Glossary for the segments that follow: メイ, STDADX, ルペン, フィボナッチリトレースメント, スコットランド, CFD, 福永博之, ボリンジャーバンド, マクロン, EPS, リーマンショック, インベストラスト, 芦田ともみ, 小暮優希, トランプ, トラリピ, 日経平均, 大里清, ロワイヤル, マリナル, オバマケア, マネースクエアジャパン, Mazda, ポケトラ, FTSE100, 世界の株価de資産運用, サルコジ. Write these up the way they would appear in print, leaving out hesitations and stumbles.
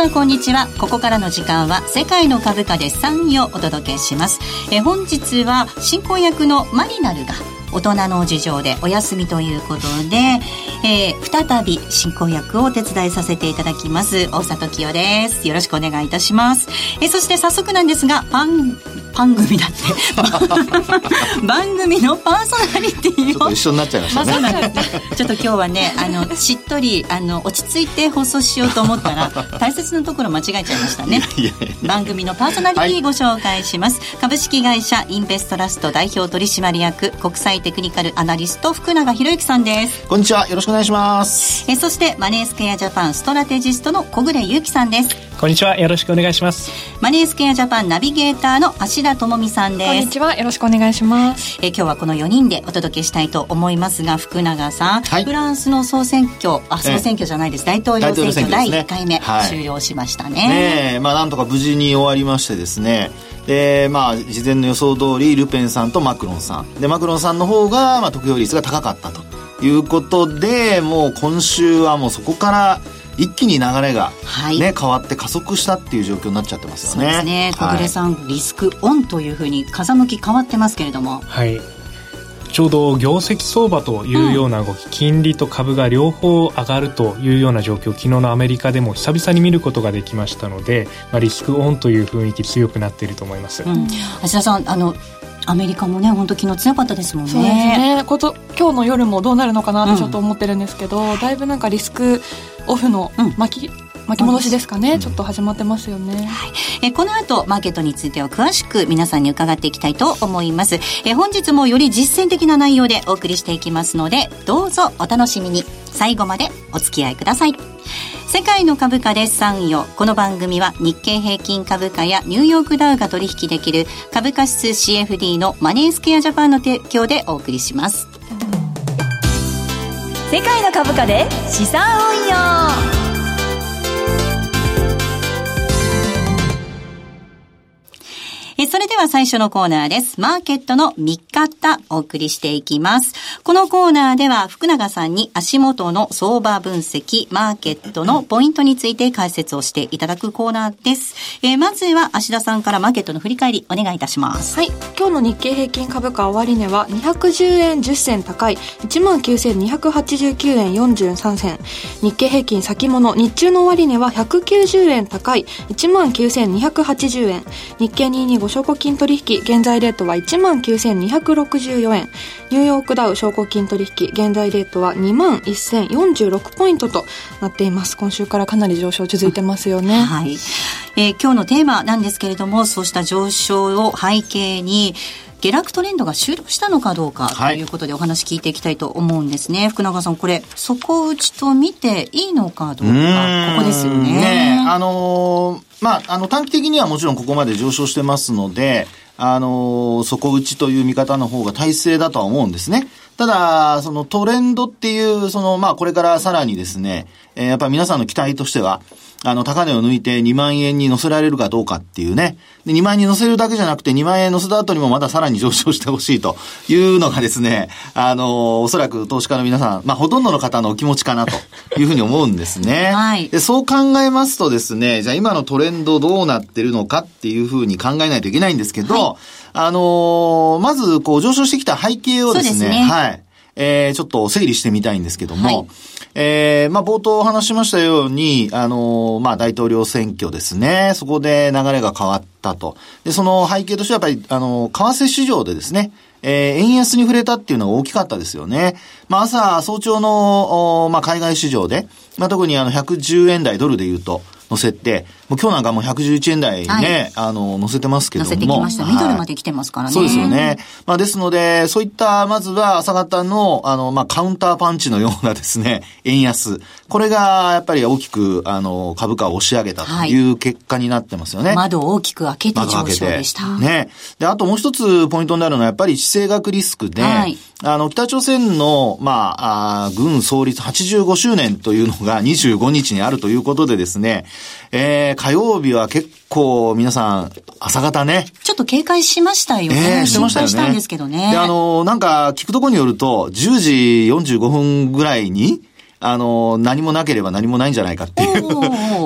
さんこんにちは。ここからの時間は世界の株価で3位をお届けします。本日は進行役のマリナルが大人の事情でお休みということで、再び進行役をお手伝いさせていただきます大里清です。よろしくお願いいたします。そして早速なんですが番組だって番組のパーソナリティをちょっと一緒になっちゃいましたね、まあ、ちょっと今日はねしっとり落ち着いて放送しようと思ったら大切なところ間違えちゃいましたね。番組のパーソナリティご紹介します、はい、株式会社インベストラスト代表取締役国際テクニカルアナリスト福永博之さんです。こんにちは、よろしくお願いします。そしてマネースクエアジャパンストラテジストの小暮優希さんです。こんにちは、よろしくお願いします。マネースクエアジャパンナビゲーターの芦田ともみさんです。こんにちは、よろしくお願いします。今日はこの4人でお届けしたいと思いますが、福永さん、はい、フランスの大統領選挙第1回目、ね、はい、終了しましたね。まあ、なんとか無事に終わりましてですね、まあ、事前の予想通りルペンさんとマクロンさんで、マクロンさんの方が、まあ、得票率が高かったということで、もう今週はもうそこから一気に流れが、ね、はい、変わって加速したっていう状況になっちゃってますよね。そうですね、小暮さん、はい、リスクオンというふうに風向き変わってますけれども、はい、ちょうど業績相場というような動き、うん、金利と株が両方上がるというような状況、昨日のアメリカでも久々に見ることができましたので、まあ、リスクオンという雰囲気強くなっていると思います、うん、芦田さん、アメリカもね、本当昨日強かったですもんね。そうですね、今日の夜もどうなるのかなってちょっと思ってるんですけど、うん、だいぶなんかリスクオフの巻き戻しですかね、うん、ちょっと始まってますよね、はい、この後マーケットについては詳しく皆さんに伺っていきたいと思います。本日もより実践的な内容でお送りしていきますので、どうぞお楽しみに。最後までお付き合いください。世界の株価で3位を。この番組は日経平均株価やニューヨークダウが取引できる株価指数 CFD のマネースクエアジャパンの提供でお送りします。世界の株価で資産運用。それでは最初のコーナーです。マーケットの見方、お送りしていきます。このコーナーでは福永さんに足元の相場分析、マーケットのポイントについて解説をしていただくコーナーです。まずは芦田さんからマーケットの振り返りお願いいたします。はい。今日の日経平均株価終値は210円10銭高い 19,289 円43銭。日経平均先物、日中の終値は190円高い 19,280 円。日経225証拠金取引現在レートは 19,264 円。ニューヨークダウ証拠金取引現在レートは 21,046 ポイントとなっています。今週からかなり上昇続いてますよね、はい。今日のテーマなんですけれども、そうした上昇を背景に下落トレンドが終了したのかどうかということでお話聞いていきたいと思うんですね、はい、福永さん、これ底打ちと見ていいのかどうか、ここですよ ね。まあ、短期的にはもちろんここまで上昇してますので、底打ちという見方の方が大勢だとは思うんですね。ただそのトレンドっていうまあ、これからさらにですね、やっぱり皆さんの期待としては高値を抜いて2万円に乗せられるかどうかっていうね。で、2万円に乗せるだけじゃなくて、2万円乗せた後にもまださらに上昇してほしいというのがですね、おそらく投資家の皆さん、まあ、ほとんどの方のお気持ちかなというふうに思うんですね。はい。で、そう考えますとですね、じゃあ今のトレンドどうなってるのかっていうふうに考えないといけないんですけど、はい、まずこう上昇してきた背景をですね、そうですね。はい。ちょっと整理してみたいんですけども、はい、まあ、冒頭お話しましたように、まあ、大統領選挙ですね、そこで流れが変わったと。で、その背景としてはやっぱり、為替市場でですね、円安に触れたっていうのが大きかったですよね。まあ、早朝の、まあ、海外市場で、まあ、特に110円台ドルでいうと、乗せて、もう今日なんかもう111円台ね、はい、乗せてますけども。乗せてきました。ミドルまで来てますからね。そうですよね。まあ、ですので、そういった、まずは朝方の、まあ、カウンターパンチのようなですね、円安。これが、やっぱり大きく、株価を押し上げたという結果になってますよね。はい、窓を大きく開けて上昇でした。ね。で、あともう一つポイントになるのは、やっぱり地政学リスクで、はい、北朝鮮の、まあ、軍創立85周年というのが25日にあるということでですね、火曜日は結構皆さん朝方ね、ちょっと警戒しましたよね、してましたよね。心配したんですけどね。で、なんか聞くところによると10時45分ぐらいに何もなければ何もないんじゃないかっていう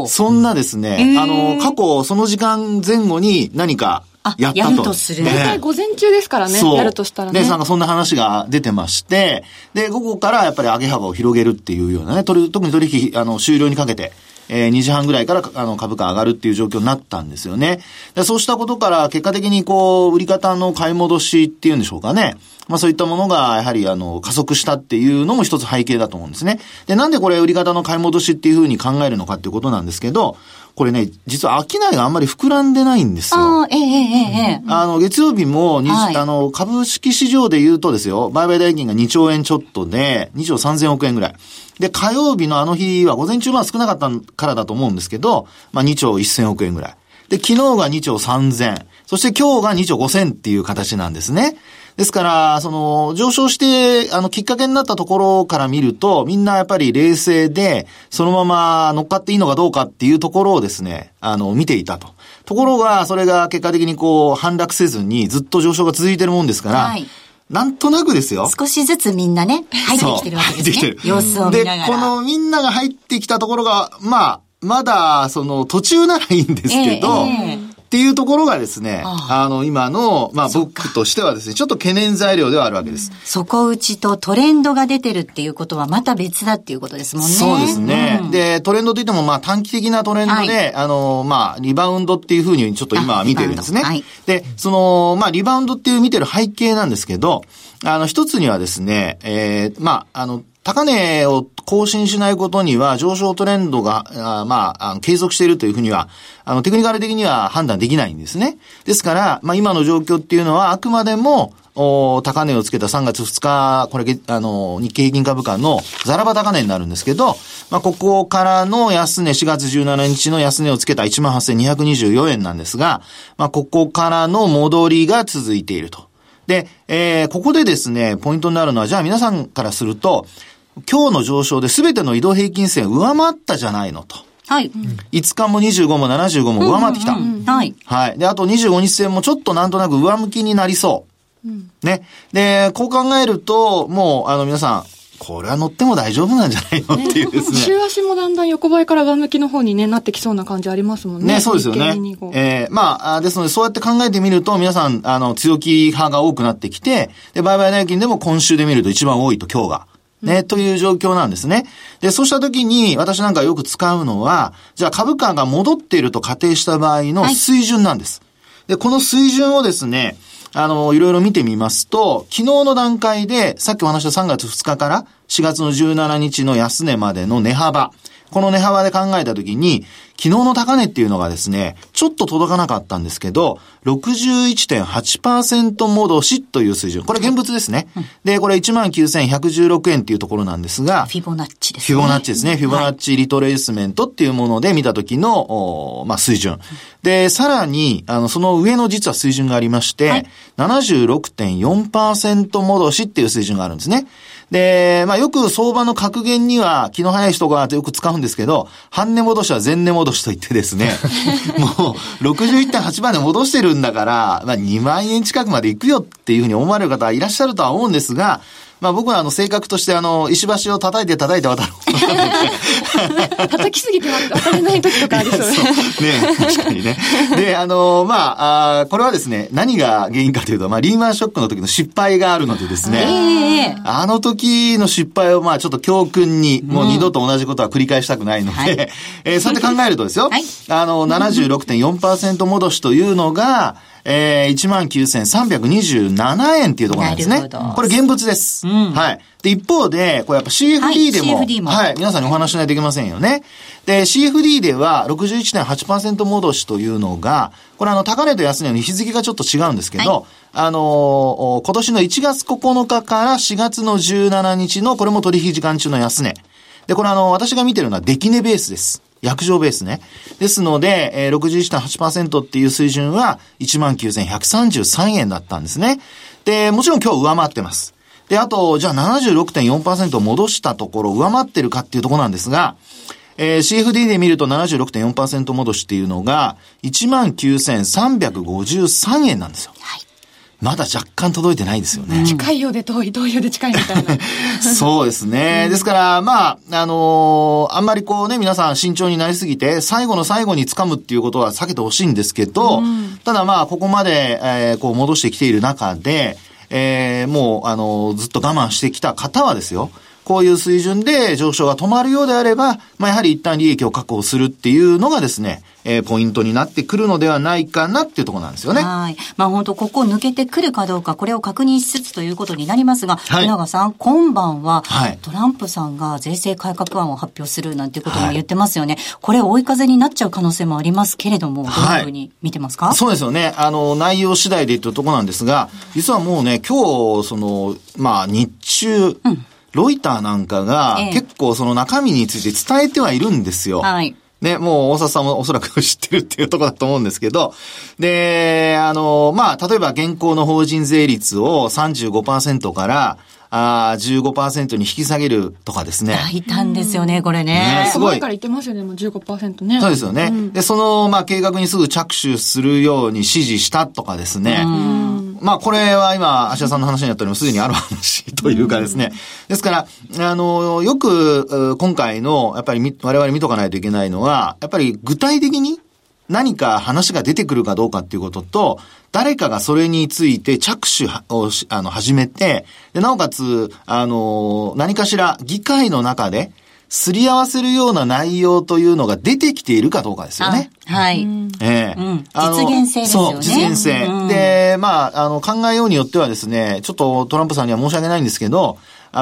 そんなですね、過去その時間前後に何かやったと。やるとする。大体午前中ですからね。やるとしたらね。で、そんな話が出てまして、で、午後からやっぱり上げ幅を広げるっていうようなね、特に取引、終了にかけて、2時半ぐらいから株価上がるっていう状況になったんですよね。で、そうしたことから結果的に売り方の買い戻しっていうんでしょうかね。まあそういったものがやはり加速したっていうのも一つ背景だと思うんですね。で、なんでこれ売り方の買い戻しっていうふうに考えるのかっていうことなんですけど、これね、実は商いがあんまり膨らんでないんですよ。月曜日も、はい、株式市場で言うとですよ、売買代金が2兆円ちょっとで、2兆3000億円ぐらい。で、火曜日のあの日は午前中は少なかったからだと思うんですけど、まあ2兆1000億円ぐらい。で、昨日が2兆3000。そして今日が2兆5000っていう形なんですね。ですから、上昇して、きっかけになったところから見ると、みんなやっぱり冷静で、そのまま乗っかっていいのかどうかっていうところをですね、見ていたと。ところが、それが結果的に反落せずに、ずっと上昇が続いてるもんですから、はい、なんとなくですよ。少しずつみんなね、入ってきてるわけですね。入ってきてる。様子を見ながら。で、みんなが入ってきたところが、まだ、途中ならいいんですけど、っていうところがですね、今の、僕としてはですね、ちょっと懸念材料ではあるわけです。底打ちとトレンドが出てるっていうことはまた別だっていうことですもんね。そうですね。うん、で、トレンドといっても、短期的なトレンドで、はい、リバウンドっていうふうにちょっと今は見てるんですね。はい、で、リバウンドっていう見てる背景なんですけど、一つにはですね、高値を更新しないことには上昇トレンドが、継続しているというふうには、テクニカル的には判断できないんですね。ですから、今の状況っていうのはあくまでも、高値をつけた3月2日、これ、日経平均株価のザラバ高値になるんですけど、ここからの安値、4月17日の安値をつけた 18,224 円なんですが、ここからの戻りが続いていると。で、ここでですね、ポイントになるのは、じゃあ皆さんからすると、今日の上昇で全ての移動平均線を上回ったじゃないのと。はい。5日も25も75も上回ってきた。はい。はい。で、あと25日線もちょっとなんとなく上向きになりそう。ね。で、こう考えると、もう、皆さん、これは乗っても大丈夫なんじゃないのっていうですね。週足もだんだん横ばいから上向きの方にね、なってきそうな感じありますもんね。ね、そうですよね。ですので、そうやって考えてみると、皆さん、強気派が多くなってきて、で、売買代金でも今週で見ると一番多いと、今日が。ね、という状況なんですね。で、そうした時に私なんかよく使うのは、じゃあ株価が戻っていると仮定した場合の水準なんです。はい、で、この水準をですね、いろいろ見てみますと、昨日の段階で、さっきお話した3月2日から4月の17日の安値までの値幅。この値幅で考えたときに、昨日の高値っていうのがですね、ちょっと届かなかったんですけど、61.8% 戻しという水準。これ現物ですね。うん、で、これ 19,116 円っていうところなんですが、フィボナッチですね。フィボナッチですね。フィボナッチリトレースメントっていうもので見た時の、水準。で、さらに、その上の実は水準がありまして、はい、76.4% 戻しっていう水準があるんですね。で、よく相場の格言には気の早い人がよく使うんですけど、半値戻しは前値戻しといってですね、もう 61.8 まで戻してるんだから、2万円近くまで行くよっていうふうに思われる方いらっしゃるとは思うんですが、僕は性格として石橋を叩いて渡る。叩きすぎて渡れない時とかありそうね。確かにね。で、これはですね、何が原因かというと、リーマンショックの時の失敗があるのでですね、あの時の失敗をちょっと教訓に、もう二度と同じことは繰り返したくないので、はい、そうやって考えるとですよ、はい、76.4% 戻しというのが、19,327 円っていうところなんですね。これ現物です。うん、はい。で、一方で、これやっぱ CFD でも、はい、CFD も。はい。皆さんにお話しないといけませんよね。で、CFD では 61.8% 戻しというのが、これ高値と安値の日付がちょっと違うんですけど、はい、今年の1月9日から4月の17日の、これも取引時間中の安値。で、これ私が見てるのは出来値ベースです。約定ベースね。ですので、61.8% っていう水準は 19,133 円だったんですね。で、もちろん今日上回ってます。で、あと、じゃあ 76.4% 戻したところ上回ってるかっていうところなんですが、CFD で見ると 76.4% 戻しっていうのが 19,353 円なんですよ。はい。まだ若干届いてないですよね。うん、近いようで遠い、遠いようで近いみたいな。そうですね。ですから、まあ、あんまりこうね、皆さん慎重になりすぎて、最後の最後に掴むっていうことは避けてほしいんですけど、うん、ただまあ、ここまで、こう戻してきている中で、もう、ずっと我慢してきた方はですよ、こういう水準で上昇が止まるようであれば、まあ、やはり一旦利益を確保するっていうのがですね、ポイントになってくるのではないかなっていうところなんですよね。はい。まあ、本当ここを抜けてくるかどうか、これを確認しつつということになりますが、はい、永さん、今晩は、はい、トランプさんが税制改革案を発表するなんていうことも言ってますよね。はい、これ追い風になっちゃう可能性もありますけれども、どういうふうに見てますか？はい、そうですよね。内容次第でというところなんですが、実はもうね、今日、まあ、日中、ロイターなんかが結構その中身について伝えてはいるんですよ。はい。ね、もう大沢さんもおそらく知ってるっていうところだと思うんですけど。で、まあ、例えば現行の法人税率を 35% から15% に引き下げるとかですね。大胆ですよね、これね。すごい。前から言ってますよね、もう 15% ね。そうですよね。うん、で、その、まあ、計画にすぐ着手するように指示したとかですね。まあ、これは今、芦田さんの話にあったように、すでにある話というかですね。ですから、よく、今回の、やっぱり我々見とかないといけないのは、やっぱり具体的に何か話が出てくるかどうかっていうことと、誰かがそれについて着手を始めて、でなおかつ、何かしら議会の中ですり合わせるような内容というのが出てきているかどうかですよね。はい。実現性ですよね。そう、実現性。で、まあ、考えようによってはですね、ちょっとトランプさんには申し訳ないんですけど、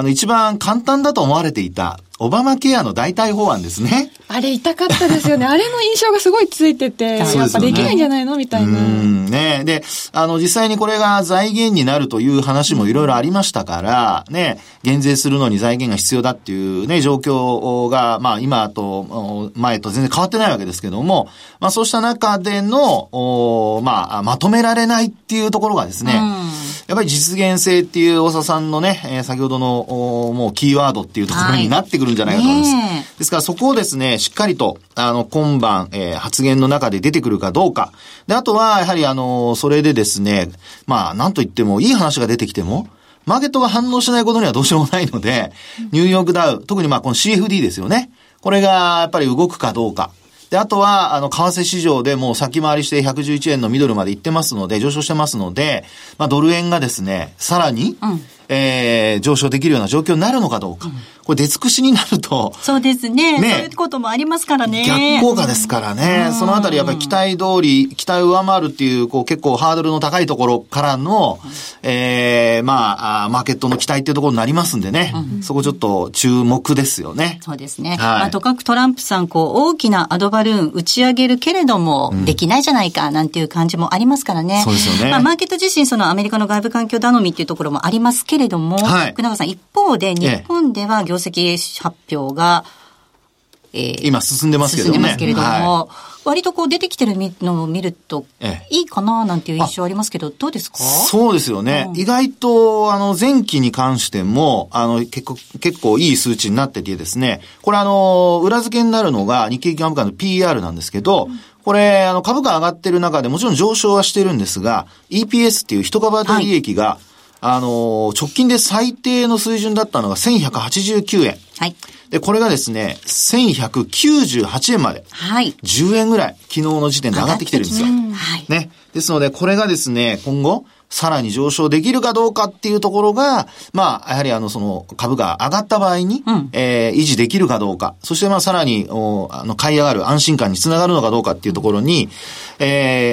一番簡単だと思われていた、オバマケアの代替法案ですね。あれ痛かったですよね。あれの印象がすごいついてて、やっぱできないんじゃないのみたいな。ね。で、実際にこれが財源になるという話もいろいろありましたから、ね、減税するのに財源が必要だっていうね、状況が、まあ今と、前と全然変わってないわけですけども、まあそうした中での、まあ、まとめられないっていうところがですね、やっぱり実現性っていう大沢さんのね、先ほどの、もうキーワードっていうところになってくるんじゃないかと思います。はい、ですからそこをですね、しっかりと、今晩、発言の中で出てくるかどうか。で、あとは、やはりそれでですね、まあ、なんと言っても、いい話が出てきても、マーケットが反応しないことにはどうしようもないので、ニューヨークダウ、特にまあ、この CFD ですよね。これが、やっぱり動くかどうか。で、あとは、為替市場でもう先回りして111円のミドルまで行ってますので、上昇してますので、まあ、ドル円がですね、さらに、上昇できるような状況になるのかどうか。これ出尽くしになると。そうですね。ね、そういうこともありますからね。逆効果ですからね。そのあたりやっぱり期待通り、期待を上回るっていう、こう結構ハードルの高いところからの、まあ、マーケットの期待っていうところになりますんでね。そこちょっと注目ですよね。そうですね。はい、まあ、とかくトランプさん、こう、大きなアドバルーン打ち上げるけれども、できないじゃないか、なんていう感じもありますからね。そうですよね。まあ、マーケット自身、そのアメリカの外部環境頼みっていうところもありますけれども、福永さん、一方で日本では業績発表が、今進んでますけどね。割とこう出てきてるのを見ると、いいかななんていう印象ありますけど、どうですか？そうですよね。意外と、前期に関しても、結構いい数値になっててですね、これ裏付けになるのが日経株価の PR なんですけど、これ、株価上がってる中でもちろん上昇はしてるんですが、EPS っていう一株当たり利益が、直近で最低の水準だったのが1189円。はい。で、これがですね、1198円まで。はい。10円ぐらい、昨日の時点で上がってきてるんですよ。はい。ね。ですので、これがですね、今後、さらに上昇できるかどうかっていうところが、まあ、やはりその、株が上がった場合に、維持できるかどうか、そしてまあ、さらに、買い上がる安心感につながるのかどうかっていうところに、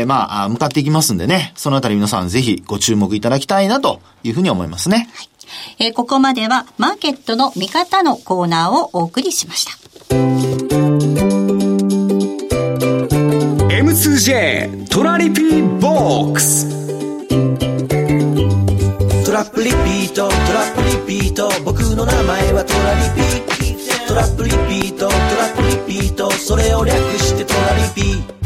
まあ、向かっていきますんでね、そのあたり皆さんぜひご注目いただきたいなというふうに思いますね。はい。ここまでは、マーケットの見方のコーナーをお送りしました。M2J トラリピーボックス。トラップリピート、トラップリピート、僕の名前はトラリピート、トラップリピート、トラップリピート、それを略してトラリピート。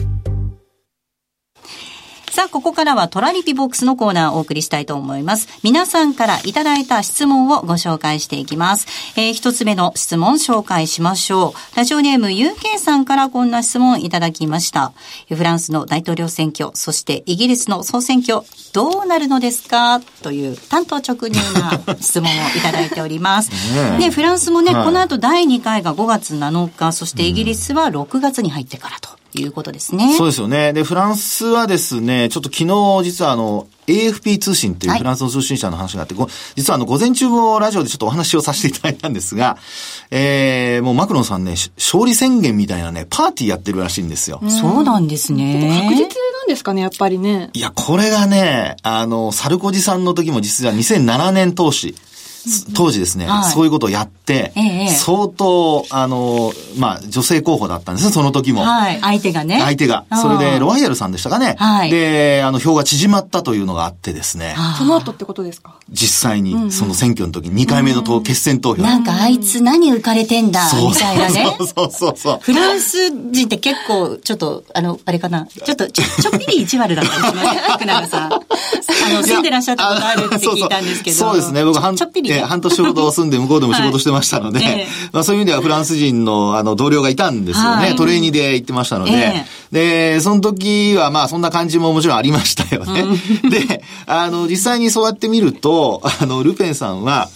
さあここからはトラリピボックスのコーナーをお送りしたいと思います。皆さんからいただいた質問をご紹介していきます。一つ目の質問紹介しましょう。ラジオネーム UK さんからこんな質問いただきました。フランスの大統領選挙、そしてイギリスの総選挙どうなるのですかという単刀直入な質問をいただいております。でフランスもね、この後第2回が5月7日、そしてイギリスは6月に入ってからと。いうことですね。そうですよね。で、フランスはですね、ちょっと昨日実はAFP 通信というフランスの通信社の話があって、はい、実は午前中もラジオでちょっとお話をさせていただいたんですが、もうマクロンさんね、勝利宣言みたいなね、パーティーやってるらしいんですよ。そうなんですね。確実なんですかね、やっぱりね。いや、これがね、サルコジさんの時も実は2007年当時ですね、はい、そういうことをやって、相当、女性候補だったんですね、その時も。はい、相手がね。相手が。それで、ロワイヤルさんでしたかね。はい、で、票が縮まったというのがあってですね。その後ってことですか？実際に、その選挙の時、2回目の決選投票。なんか、あいつ何浮かれてんだ、みたいなね。そう。フランス人って結構、ちょっと、あれかな、ちょっぴり意地悪だったんですね、福永さん。住んでらっしゃったことあるって聞いたんですけど。そうですね、僕、半年ほど住んで向こうでも仕事してましたので、はい、そういう意味ではフランス人の同僚がいたんですよね、はい、トレーニーで行ってましたので、でその時はまあそんな感じももちろんありましたよね、で実際にそうやって見るとルペンさんは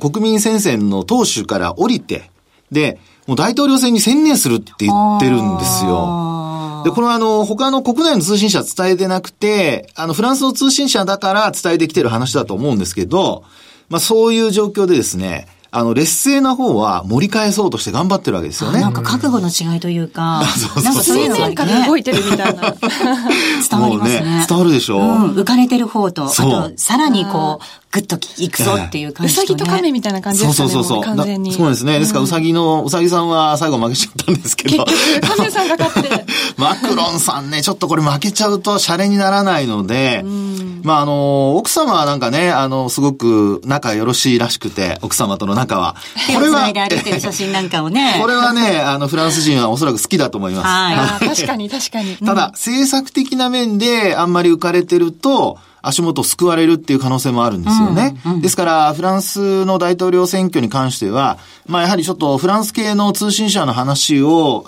国民戦線の党首から降りてでもう大統領選に専念するって言ってるんですよ。で、これは他の国内の通信社伝えてなくてフランスの通信社だから伝えてきてる話だと思うんですけど、まあそういう状況でですね、劣勢な方は盛り返そうとして頑張ってるわけですよね。なんか覚悟の違いというか、なんかそういうのがね、動いてるみたいな。伝わりますね。伝わるでしょう。浮かれてる方と、あと、さらにこう、ぐっと行くぞっていう感じで、ね。うさぎと亀みたいな感じですよね。そう。完全に。そうですね。ですから、うさぎさんは最後負けちゃったんですけど。結局、亀さんが勝って。マクロンさんね、ちょっとこれ負けちゃうとシャレにならないので、まあ、奥様はなんかね、すごく仲よろしいらしくて、奥様との仲は。これは、これはね、フランス人はおそらく好きだと思います。はい。確かに。ただ、政策的な面であんまり浮かれてると、足元を救われるっていう可能性もあるんですよね。ですから、フランスの大統領選挙に関しては、まあやはりちょっとフランス系の通信社の話を、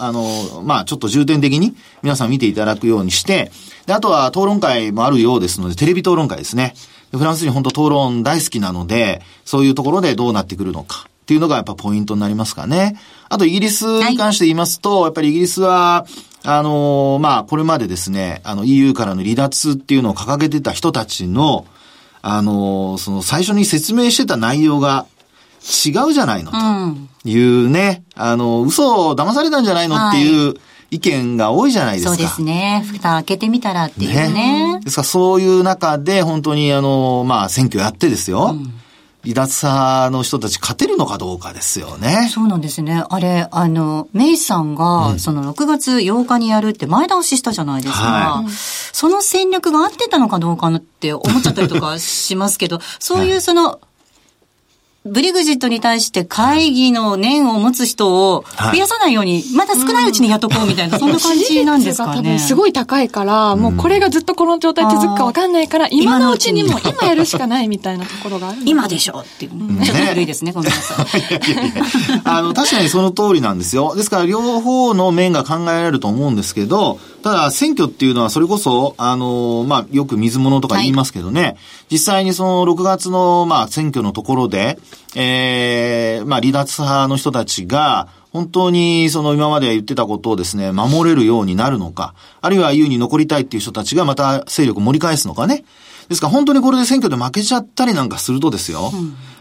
まあちょっと重点的に皆さん見ていただくようにして、で、あとは討論会もあるようですので、テレビ討論会ですね。で、フランス人本当討論大好きなので、そういうところでどうなってくるのかっていうのがやっぱポイントになりますかね。あとイギリスに関して言いますと、やっぱりイギリスは、まあ、これまでですね、EU からの離脱っていうのを掲げてた人たちの、その最初に説明してた内容が違うじゃないのというね、嘘を騙されたんじゃないのっていう意見が多いじゃないですか。はい、そうですね。蓋開けてみたらっていうね。ですからそういう中で本当にまあ、選挙やってですよ。離脱派の人たち勝てるのかどうかですよね。そうなんですね。あれ、メイさんが、その6月8日にやるって前倒ししたじゃないですか。はい、その戦略が合ってたのかどうかって思っちゃったりとかしますけど、そういうその、ブレグジットに対して会議の念を持つ人を増やさないように、まだ少ないうちにやっとこうみたいな、そんな感じなんですかね。多分すごい高いから、もうこれがずっとこの状態続くか分かんないから、今のうちにも今やるしかないみたいなところがある。今でしょっていう。ちょっと古いですね、この確かにその通りなんですよ。ですから両方の面が考えられると思うんですけど、ただ選挙っていうのはそれこそ、まあ、よく水物とか言いますけどね、実際にその6月の、まあ、選挙のところで、まあ、離脱派の人たちが、本当にその今まで言ってたことをですね、守れるようになるのか、あるいは EU に残りたいっていう人たちがまた勢力を盛り返すのかね。ですから本当にこれで選挙で負けちゃったりなんかするとですよ、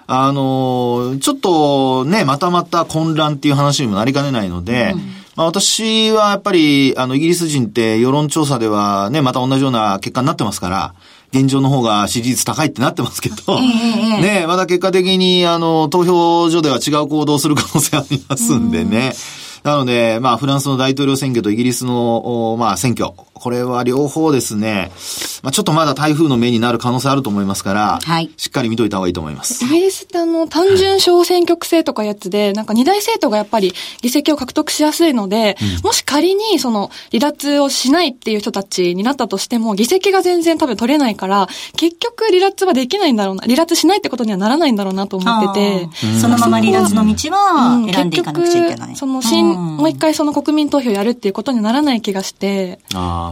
ちょっとね、また混乱っていう話にもなりかねないので、まあ私はやっぱり、イギリス人って世論調査ではね、また同じような結果になってますから、現状の方が支持率高いってなってますけど、ね、まだ結果的に、投票所では違う行動をする可能性ありますんでね。なので、まあ、フランスの大統領選挙とイギリスの、まあ、選挙。これは両方ですね、まあ、ちょっとまだ台風の目になる可能性あると思いますから、はい、しっかり見といた方がいいと思います。イギリスって単純小選挙区制とかやつで、はい、なんか二大政党がやっぱり議席を獲得しやすいので、うん、もし仮にその離脱をしないっていう人たちになったとしても、議席が全然多分取れないから、結局離脱はできないんだろうな、離脱しないってことにはならないんだろうなと思ってて、そのまま離脱の道は選んでいかなくちゃいけない。結局もう一回その国民投票やるっていうことにならない気がして、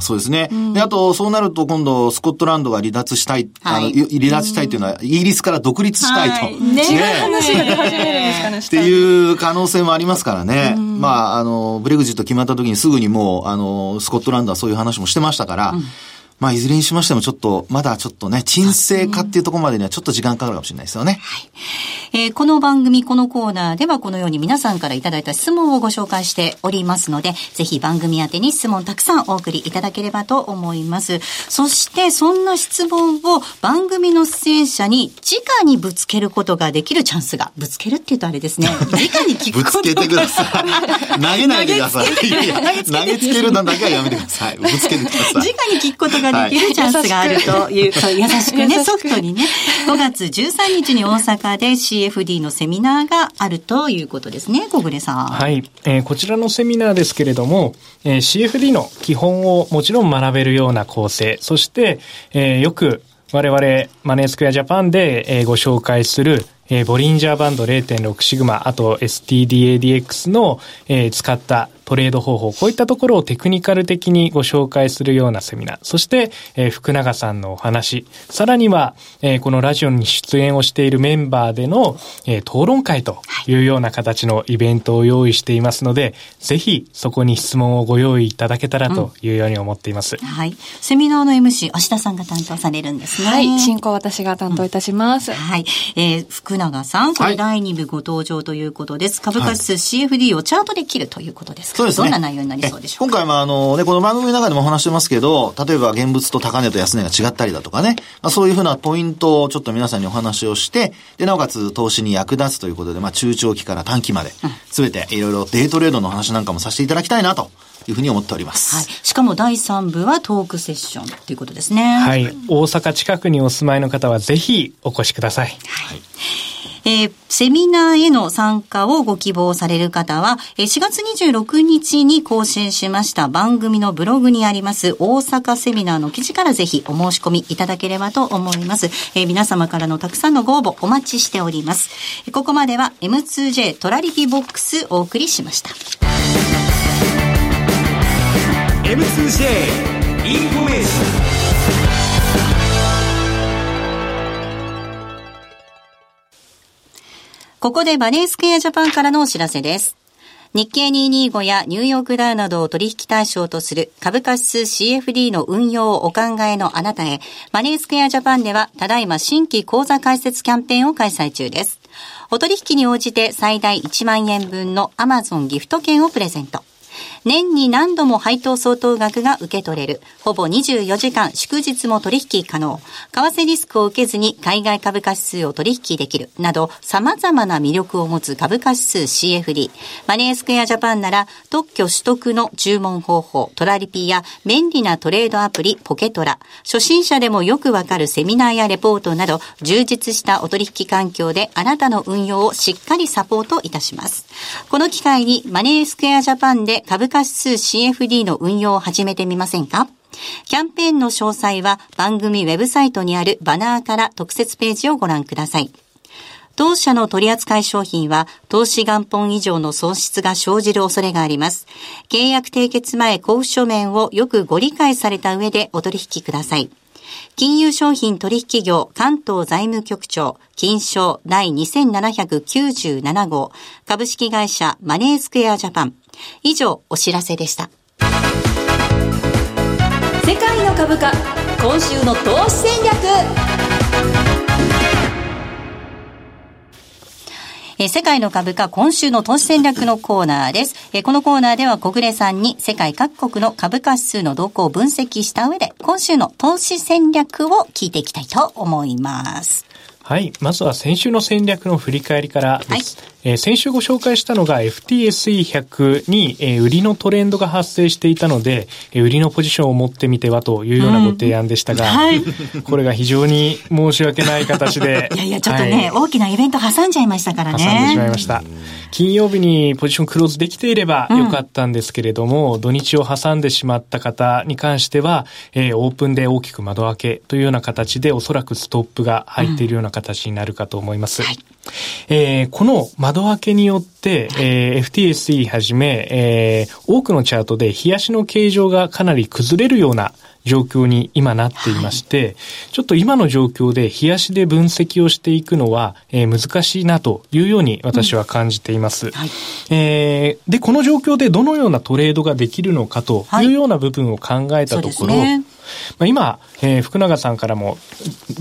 そうですね、うん、であとそうなると今度スコットランドが離脱したい、はい、離脱したいというのはイギリスから独立したいと、はい、ねえ、話が出始めるんですかねっていう可能性もありますからね、うん、まあブレグジット決まった時にすぐにもうスコットランドはそういう話もしてましたから、うん、まあいずれにしましてもちょっとまだちょっとね沈静化っていうところまでにはちょっと時間かかるかもしれないですよね、はい。この番組このコーナーではこのように皆さんからいただいた質問をご紹介しておりますので、ぜひ番組宛てに質問たくさんお送りいただければと思います。そしてそんな質問を番組の出演者に直にぶつけることができるチャンスが、ぶつけるって言うとあれですね、直に聞くことぶつけてください投げないでください投げつけるなんだけはやめてください、ぶつけてください直に聞くことができるチャンスがあるという、はい、優しくね、ソフトにね。5月13日に大阪で CFD のセミナーがあるということですね、小暮さん。はい、こちらのセミナーですけれども、CFD の基本をもちろん学べるような構成、そして、よく我々マネースクエアジャパンで、ご紹介するボリンジャーバンド 0.6 シグマ、あと STDADX の、使ったトレード方法、こういったところをテクニカル的にご紹介するようなセミナー、そして、福永さんのお話、さらには、このラジオに出演をしているメンバーでの、討論会というような形のイベントを用意していますので、はい、ぜひそこに質問をご用意いただけたらというように思っています、うん、はい。セミナーの MC 芦田さんが担当されるんですね。はい、進行私が担当いたします、うん、はい。福永さん、これ第2部ご登場ということです、はい、株価指数 CFD をチャートで切るということですか。そうですね、どんな内容になりそうでしょうか。今回もね、この番組の中でも話してますけど、例えば現物と高値と安値が違ったりだとかね、まあ、そういうふうなポイントをちょっと皆さんにお話をして、でなおかつ投資に役立つということで、まあ、中長期から短期まで、うん、全ていろいろデイトレードの話なんかもさせていただきたいなというふうに思っております、はい。しかも第3部はトークセッションということですね。はい、大阪近くにお住まいの方はぜひお越しください、はい。セミナーへの参加をご希望される方は、4月26日に更新しました番組のブログにあります大阪セミナーの記事からぜひお申し込みいただければと思います、皆様からのたくさんのご応募お待ちしております。ここまでは M2J トラリピボックスお送りしました。 M2J インフォメーション。ここでマネースクエアジャパンからのお知らせです。日経225やニューヨークダウなどを取引対象とする株価指数 CFD の運用をお考えのあなたへ、マネースクエアジャパンではただいま新規口座開設キャンペーンを開催中です。お取引に応じて最大1万円分の Amazon ギフト券をプレゼント。年に何度も配当相当額が受け取れる、ほぼ24時間祝日も取引可能、為替リスクを受けずに海外株価指数を取引できるなど、様々な魅力を持つ株価指数 CFD マネースクエアジャパンなら、特許取得の注文方法トラリピや便利なトレードアプリポケトラ、初心者でもよくわかるセミナーやレポートなど、充実したお取引環境であなたの運用をしっかりサポートいたします。この機会にマネースクエアジャパンで株価指数 CFD の運用を始めてみませんか。キャンペーンの詳細は番組ウェブサイトにあるバナーから特設ページをご覧ください。当社の取扱い商品は投資元本以上の損失が生じる恐れがあります。契約締結前交付書面をよくご理解された上でお取引ください。金融商品取引業関東財務局長金商第2797号株式会社マネースクエアジャパン。以上お知らせでした。世界の株価、今週の投資戦略。世界の株価、今週の投資戦略のコーナーです。このコーナーでは小暮さんに世界各国の株価指数の動向を分析した上で、今週の投資戦略を聞いていきたいと思います。はい、まずは先週の戦略の振り返りからです。はい、先週ご紹介したのが FTSE100 に、売りのトレンドが発生していたので、売りのポジションを持ってみてはというようなご提案でしたが、はい、これが非常に申し訳ない形でいやいやちょっとね、はい、大きなイベント挟んじゃいましたからね。挟んでしまいました。金曜日にポジションクローズできていればよかったんですけれども、土日を挟んでしまった方に関しては、オープンで大きく窓開けというような形でおそらくストップが入っているような形になるかと思います、はい。この窓開けによって、FTSE はじめ、多くのチャートで日足の形状がかなり崩れるような状況に今なっていまして、はい、ちょっと今の状況で日足で分析をしていくのは、難しいなというように私は感じています、うん。はい、でこの状況でどのようなトレードができるのかというような部分を考えたところ、はい、まあ、今、福永さんからも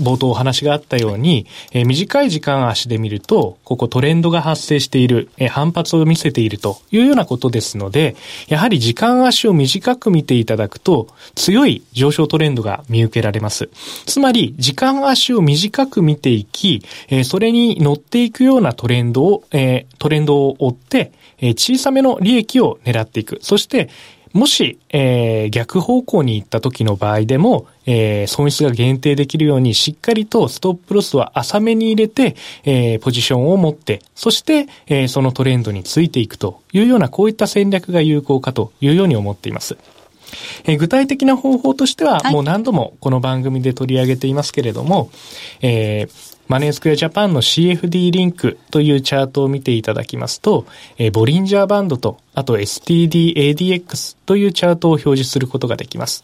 冒頭お話があったように、短い時間足で見るとここトレンドが発生している、反発を見せているというようなことですので、やはり時間足を短く見ていただくと強い上昇トレンドが見受けられます。つまり時間足を短く見ていき、それに乗っていくようなトレンドを追って、小さめの利益を狙っていく。そしてもし、逆方向に行った時の場合でも、損失が限定できるようにしっかりとストップロスは浅めに入れて、ポジションを持って、そして、そのトレンドについていくというような、こういった戦略が有効かというように思っています。具体的な方法としては、はい、もう何度もこの番組で取り上げていますけれども、マネースクエアジャパンの CFD リンクというチャートを見ていただきますと、ボリンジャーバンドと、あと STDADX というチャートを表示することができます。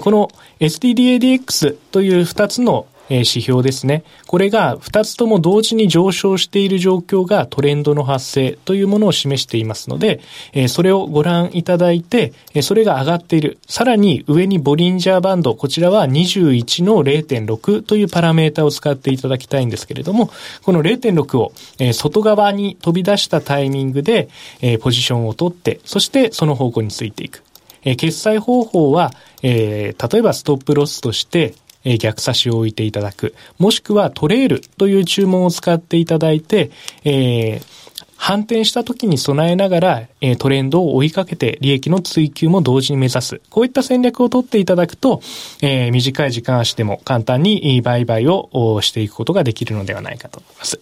この STDADX という2つの指標ですね。これが2つとも同時に上昇している状況がトレンドの発生というものを示していますので、それをご覧いただいて、それが上がっている。さらに上にボリンジャーバンド、こちらは21の 0.6 というパラメータを使っていただきたいんですけれども、この 0.6 を外側に飛び出したタイミングでポジションを取って、そしてその方向についていく。決済方法は、例えばストップロスとして逆差しを置いていただく、もしくはトレールという注文を使っていただいて、反転した時に備えながら、トレンドを追いかけて利益の追求も同時に目指す、こういった戦略を取っていただくと、短い時間足でも簡単に売買をしていくことができるのではないかと思います。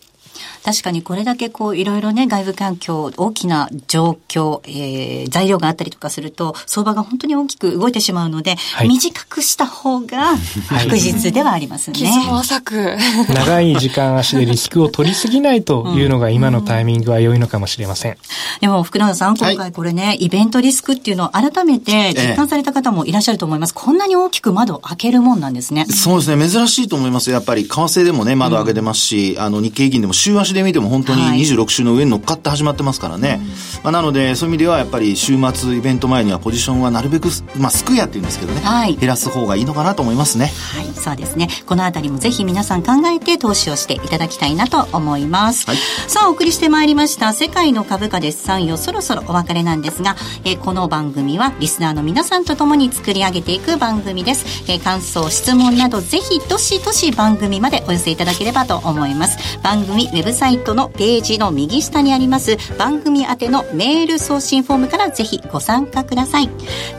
確かにこれだけこういろいろね、外部環境、大きな状況、材料があったりとかすると相場が本当に大きく動いてしまうので、はい、短くした方が確実ではありますね。傷も浅く長い時間足でリスクを取りすぎないというのが今のタイミングは良いのかもしれません、うんうん。でも福永さん、今回これね、はい、イベントリスクっていうのを改めて実感された方もいらっしゃると思います。こんなに大きく窓を開けるもんなんですね。そうですね、珍しいと思います。やっぱり為替でもね、窓開けてますし、日経平均でも週足で見ても本当に26週の上に乗っかって始まってますからね、はい。なのでそういう意味ではやっぱり週末イベント前にはポジションはなるべく、スクエアっていうんですけどね、はい、減らす方がいいのかなと思いますね。はい、そうですね。このあたりもぜひ皆さん考えて投資をしていただきたいなと思います、はい。さあ、お送りしてまいりました世界の株価です参与、そろそろお別れなんですが、この番組はリスナーの皆さんと共に作り上げていく番組です。感想、質問などぜひどしどし番組までお寄せいただければと思います。番組ウェブサイトのページの右下にあります番組宛てのメール送信フォームからぜひご参加ください。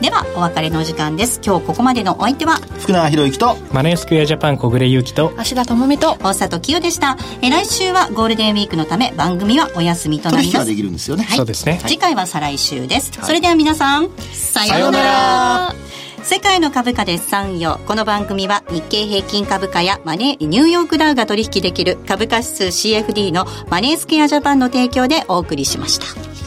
ではお別れの時間です。今日ここまでのお相手は福永博之とマネースクエアジャパン小暮優希と芦田智美と大里清でした。来週はゴールデンウィークのため番組はお休みとなります。取引はできるんですよね、はい、そうですね。次回は再来週です、はい。それでは皆さん、さようなら。世界の株価です参与。この番組は日経平均株価やニューヨークダウが取引できる株価指数 CFD のマネースクエアジャパンの提供でお送りしました。